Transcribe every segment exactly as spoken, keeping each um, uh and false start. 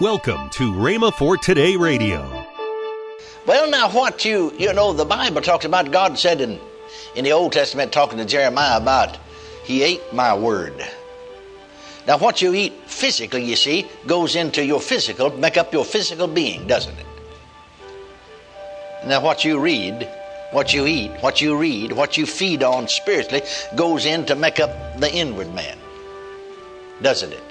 Welcome to Rhema for Today Radio. Well, now what you, you know, the Bible talks about, God said in, in the Old Testament, talking to Jeremiah about, he ate my word. Now what you eat physically, you see, goes into your physical, make up your physical being, doesn't it? Now what you read, what you eat, what you read, what you feed on spiritually goes in to make up the inward man, doesn't it?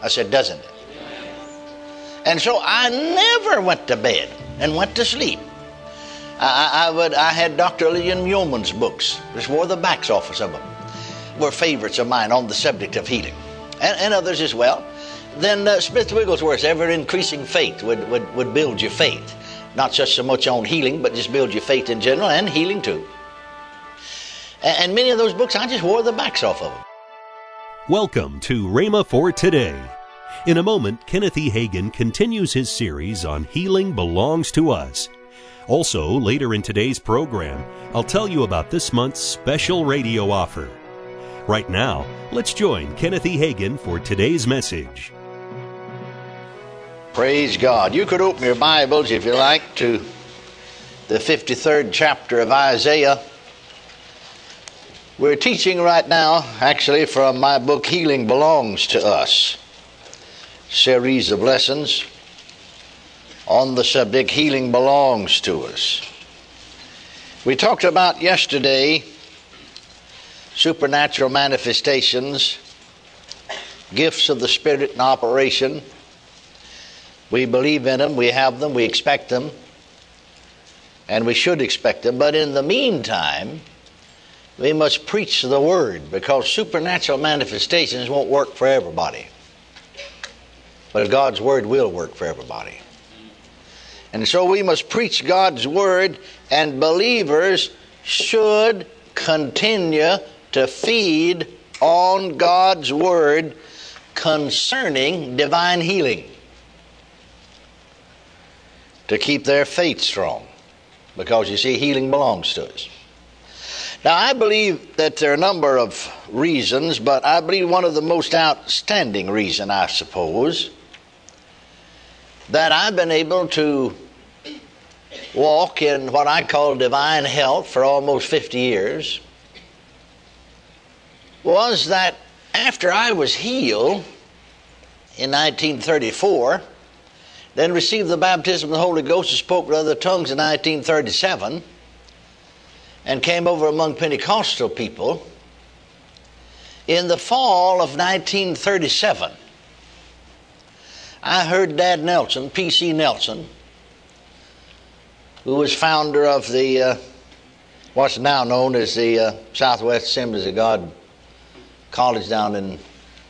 I said, doesn't it? And so I never went to bed and went to sleep. I, I, I would. I had Doctor Lillian Yeomans' books. Just wore the backs off of some of them. Were favorites of mine on the subject of healing, and, and others as well. Then uh, Smith Wigglesworth's Ever Increasing Faith would, would, would build your faith. Not just so much on healing, but just build your faith in general, and healing too. And, and many of those books, I just wore the backs off of them. Welcome to Rhema for Today. In a moment, Kenneth E. Hagin continues his series on Healing Belongs to Us. Also, later in today's program, I'll tell you about this month's special radio offer. Right now, let's join Kenneth E. Hagin for today's message. Praise God. You could open your Bibles, if you like, to the fifty-third chapter of Isaiah. We're teaching right now, actually, from my book, Healing Belongs to Us. Series of lessons on the subject, Healing Belongs to Us. We talked about yesterday supernatural manifestations, gifts of the Spirit in operation. We believe in them, we have them, we expect them, and we should expect them. But in the meantime, we must preach the Word, because supernatural manifestations won't work for everybody. But God's Word will work for everybody. And so we must preach God's Word, and believers should continue to feed on God's Word concerning divine healing, to keep their faith strong. Because, you see, healing belongs to us. Now, I believe that there are a number of reasons, but I believe one of the most outstanding reason, I suppose, that I've been able to walk in what I call divine health for almost fifty years, was that after I was healed in nineteen thirty-four, then received the baptism of the Holy Ghost and spoke with other tongues in nineteen thirty-seven, and came over among Pentecostal people, in the fall of nineteen thirty-seven, I heard Dad Nelson, P C Nelson, who was founder of the, uh, what's now known as the uh, Southwest Assemblies of God College down in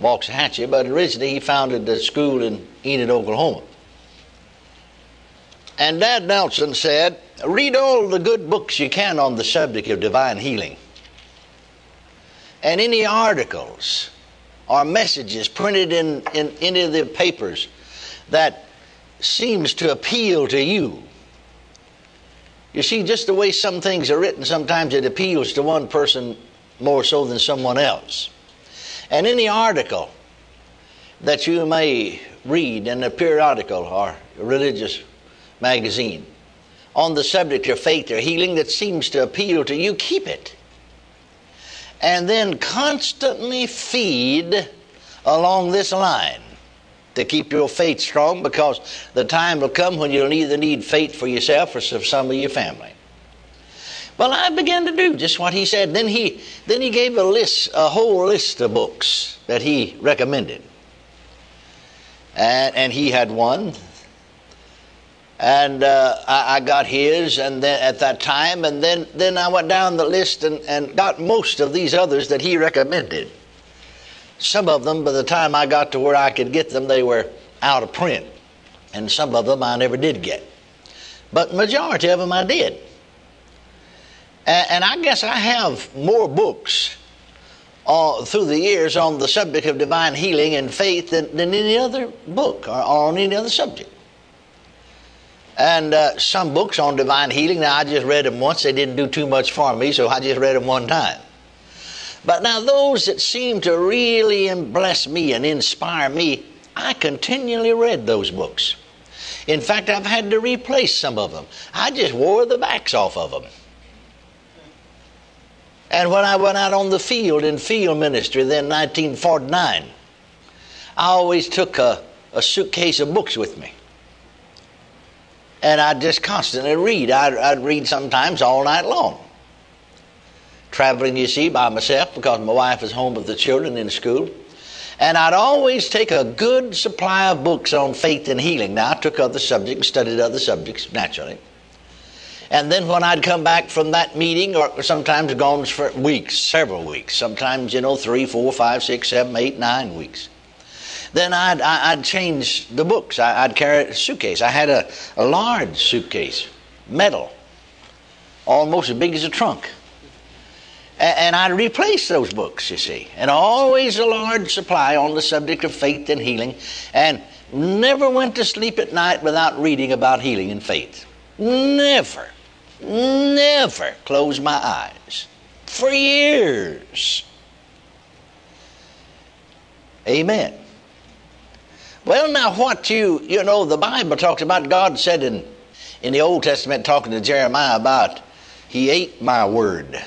Waxahachie, but originally he founded the school in Enid, Oklahoma. And Dad Nelson said, read all the good books you can on the subject of divine healing, and any articles or messages printed in, in any of the papers that seems to appeal to you. You see, just the way some things are written, sometimes it appeals to one person more so than someone else. And any article that you may read in a periodical or religious magazine on the subject of faith or healing that seems to appeal to you, keep it. And then constantly feed along this line to keep your faith strong, because the time will come when you'll either need faith for yourself or for some of your family. Well, I began to do just what he said. Then he then he gave a list, a whole list of books that he recommended. And, and he had one. And uh, I, I got his, and then at that time, and then, then I went down the list and, and got most of these others that he recommended. Some of them, by the time I got to where I could get them, they were out of print, and some of them I never did get. But the majority of them I did. And, and I guess I have more books uh, through the years on the subject of divine healing and faith than, than any other book or, or on any other subject. And uh, some books on divine healing. Now, I just read them once. They didn't do too much for me, so I just read them one time. But now, those that seem to really bless me and inspire me, I continually read those books. In fact, I've had to replace some of them. I just wore the backs off of them. And when I went out on the field in field ministry then in nineteen forty-nine, I always took a, a suitcase of books with me. And I'd just constantly read. I'd, I'd read sometimes all night long. Traveling, you see, by myself because my wife is home with the children in school. And I'd always take a good supply of books on faith and healing. Now, I took other subjects, studied other subjects, naturally. And then when I'd come back from that meeting, or sometimes gone for weeks, several weeks, sometimes, you know, three, four, five, six, seven, eight, nine weeks. Then I'd, I'd change the books. I'd carry a suitcase. I had a, a large suitcase, metal, almost as big as a trunk. And I'd replace those books, you see. And always a large supply on the subject of faith and healing. And never went to sleep at night without reading about healing and faith. Never, never closed my eyes. For years. Amen. Well, now what you, you know, the Bible talks about, God said in, in the Old Testament, talking to Jeremiah about, he ate my word.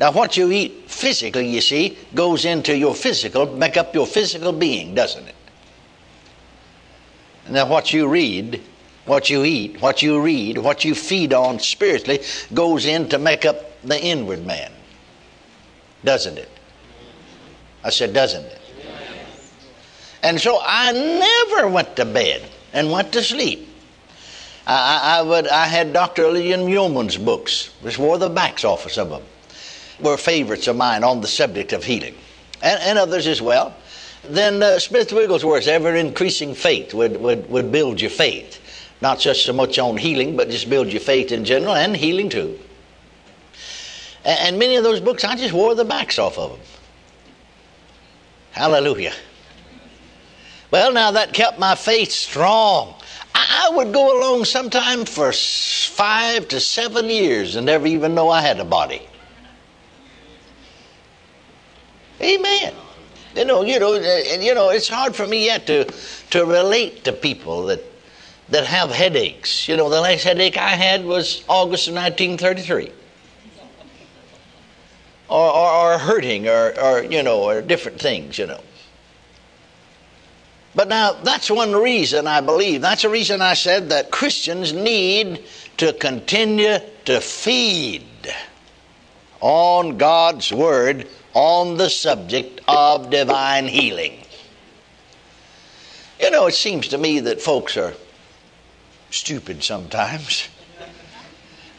Now what you eat physically, you see, goes into your physical, make up your physical being, doesn't it? Now what you read, what you eat, what you read, what you feed on spiritually goes in to make up the inward man, doesn't it? I said, doesn't it? And so I never went to bed and went to sleep. I, I, I would. I had Doctor Lillian Yeomans' books, which wore the backs off of some of them, were favorites of mine on the subject of healing, and, and others as well. Then uh, Smith Wigglesworth's Ever-Increasing Faith would, would, would build your faith, not just so much on healing, but just build your faith in general and healing too. And, and many of those books, I just wore the backs off of them. Hallelujah. Well, now that kept my faith strong. I would go along sometime for five to seven years and never even know I had a body. Amen. You know, you know, and you know, it's hard for me yet to to relate to people that that have headaches. You know, the last headache I had was August of nineteen thirty-three. Or, or, or hurting, or, or you know, or different things, you know. But now, that's one reason I believe. That's the reason I said that Christians need to continue to feed on God's Word on the subject of divine healing. You know, it seems to me that folks are stupid sometimes.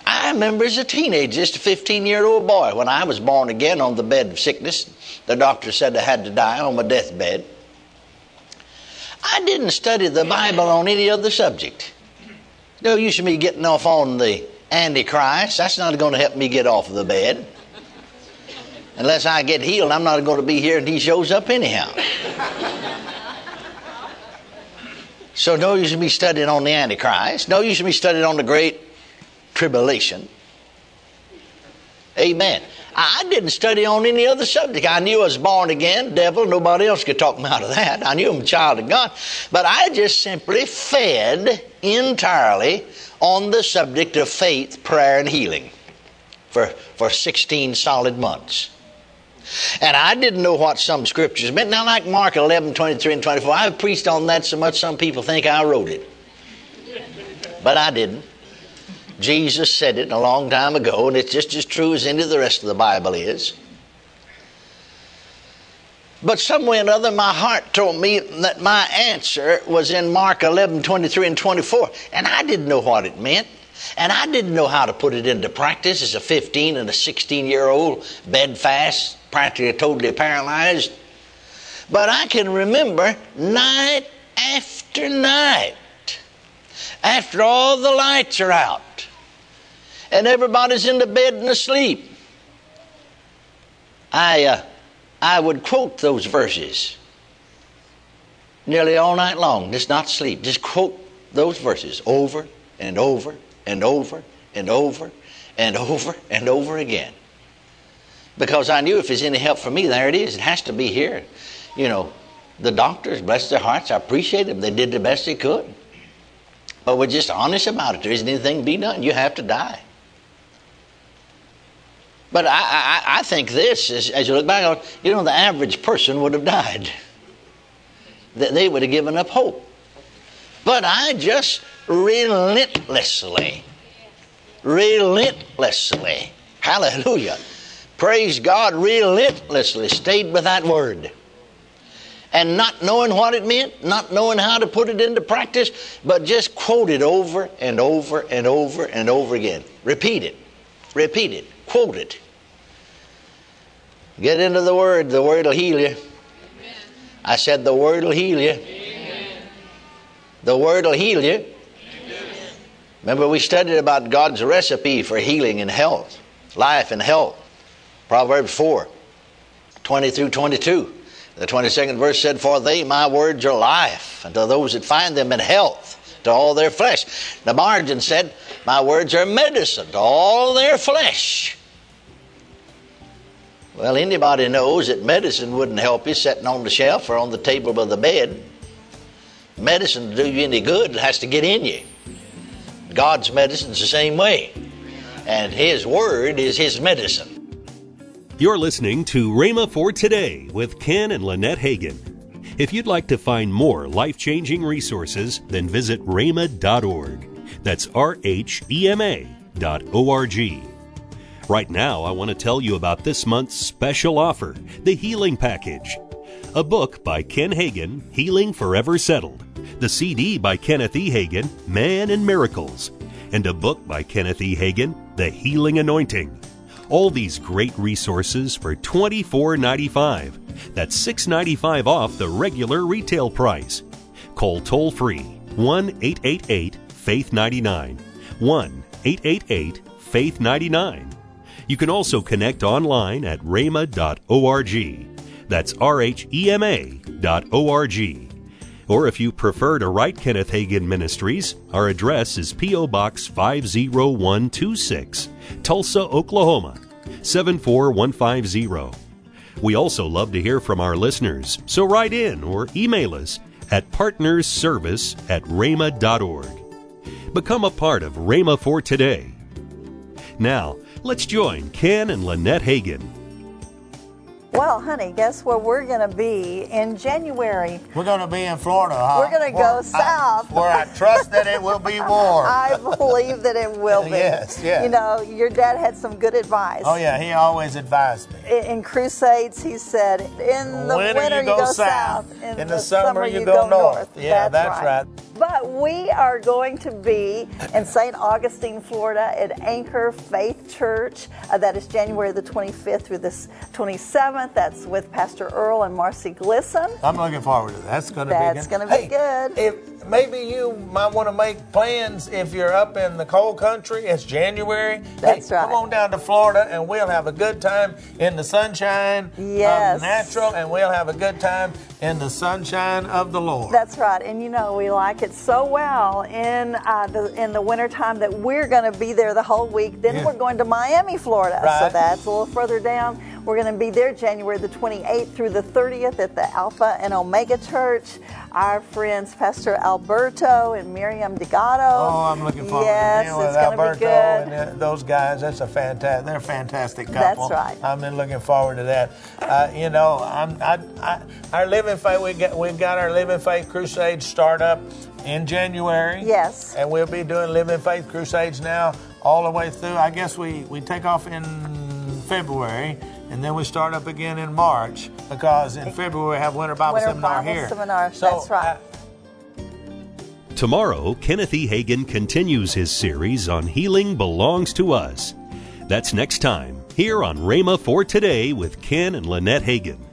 I remember as a teenager, just a fifteen-year-old boy, when I was born again on the bed of sickness, the doctor said I had to die on my deathbed. I didn't study the Bible on any other subject. No use of me getting off on the Antichrist. That's not going to help me get off of the bed. Unless I get healed, I'm not going to be here and he shows up anyhow. So no use of me studying on the Antichrist. No use of me studying on the Great Tribulation. Amen. I didn't study on any other subject. I knew I was born again, devil, nobody else could talk me out of that. I knew I'm a child of God. But I just simply fed entirely on the subject of faith, prayer, and healing for, for sixteen solid months. And I didn't know what some scriptures meant. Now, like Mark eleven, twenty-three, and twenty-four, I've preached on that so much some people think I wrote it. But I didn't. Jesus said it a long time ago, and it's just as true as any of the rest of the Bible is. But some way or another, my heart told me that my answer was in Mark eleven, twenty-three, and twenty-four, and I didn't know what it meant, and I didn't know how to put it into practice as a fifteen- and a sixteen-year-old, bedfast, practically totally paralyzed. But I can remember night after night, after all the lights are out, and everybody's in the bed and asleep, I uh, I would quote those verses nearly all night long, just not sleep. Just quote those verses over and over and over and over and over and over again. Because I knew if there's any help for me, there it is. It has to be here. You know, The doctors, bless their hearts, I appreciate them. They did the best they could. But we're just honest about it. There isn't anything to be done. You have to die. But I, I, I think this, is, as you look back on, you know, the average person would have died. They would have given up hope. But I just relentlessly, relentlessly, hallelujah, praise God, relentlessly stayed with that word. And not knowing what it meant, not knowing how to put it into practice, but just quote it over and over and over and over again. Repeat it. Repeat it. Quote it. Get into the Word. The Word will heal you. Amen. I said the Word will heal you. Amen. The Word will heal you. Amen. Remember, we studied about God's recipe for healing and health, life and health. Proverbs four, twenty through twenty-two. The twenty-second verse said, "For they, my words, are life, and to those that find them in health, to all their flesh." The margin said, "My words are medicine to all their flesh." Well, anybody knows that medicine wouldn't help you sitting on the shelf or on the table by the bed. Medicine to do you any good, it has to get in you. God's medicine's the same way. And His Word is His medicine. You're listening to Rhema for Today with Ken and Lynette Hagin. If you'd like to find more life-changing resources, then visit rhema dot org. That's R H E M A dot O R G. Right now, I want to tell you about this month's special offer, The Healing Package. A book by Ken Hagin, Healing Forever Settled. The C D by Kenneth E. Hagin, Man and Miracles. And a book by Kenneth E. Hagin, The Healing Anointing. All these great resources for twenty-four dollars and ninety-five cents. That's six dollars and ninety-five cents off the regular retail price. Call toll-free one eight eight eight, F A I T H nine nine, one eight eight eight, F A I T H nine nine. You can also connect online at rhema dot org. That's R H E M A dot O R G. Or if you prefer to write Kenneth Hagin Ministries, our address is P O. Box five oh one two six, Tulsa, Oklahoma, seven four one five zero. We also love to hear from our listeners, so write in or email us at partnersservice at rhema dot org. Become a part of Rhema for Today. Now, let's join Ken and Lynette Hagin. Well, honey, guess where we're going to be in January? We're going to be in Florida, huh? We're going to go south. I, where I trust that it will be warm. I believe that it will be. Yes, yes. You know, your dad had some good advice. Oh, yeah, he always advised me. In, in Crusades, he said, in the winter, winter you, go you go south. south. In, in the, the summer, summer you, you go, go north. north. Yeah, that's, that's right. right. But we are going to be in Saint Augustine, Florida at Anchor Faith Church. Uh, that is January the twenty-fifth through the twenty-seventh. That's with Pastor Earl and Marcy Glisson. I'm looking forward to that. That's going to That's be good. That's going to hey, be good. If maybe you might want to make plans if you're up in the cold country. It's January. That's hey, right. Come on down to Florida and we'll have a good time in the sunshine yes. of natural, and we'll have a good time in the sunshine of the Lord. That's right. And you know, we like it so well in uh, the in the wintertime that we're going to be there the whole week. Then yeah. we're going to Miami, Florida. Right. So that's a little further down. We're going to be there January the twenty-eighth through the thirtieth at the Alpha and Omega Church. Our friends, Pastor Alberto and Miriam Delgado. Oh, I'm looking forward yes, to dealing with Alberto and those guys. That's a fantastic, they're a fantastic couple. That's right. I've been looking forward to that. Uh, you know, I'm, I, I, our Living Faith, we got, we've got our Living Faith Crusade start up in January. Yes. And we'll be doing Living Faith Crusades now all the way through. I guess we, we take off in February. And then we start up again in March because in February we have Winter Bible Winter Seminar Bible here. Seminar. So, that's right. I... Tomorrow, Kenneth E. Hagin continues his series on Healing Belongs to Us. That's next time here on Rhema for Today with Ken and Lynette Hagin.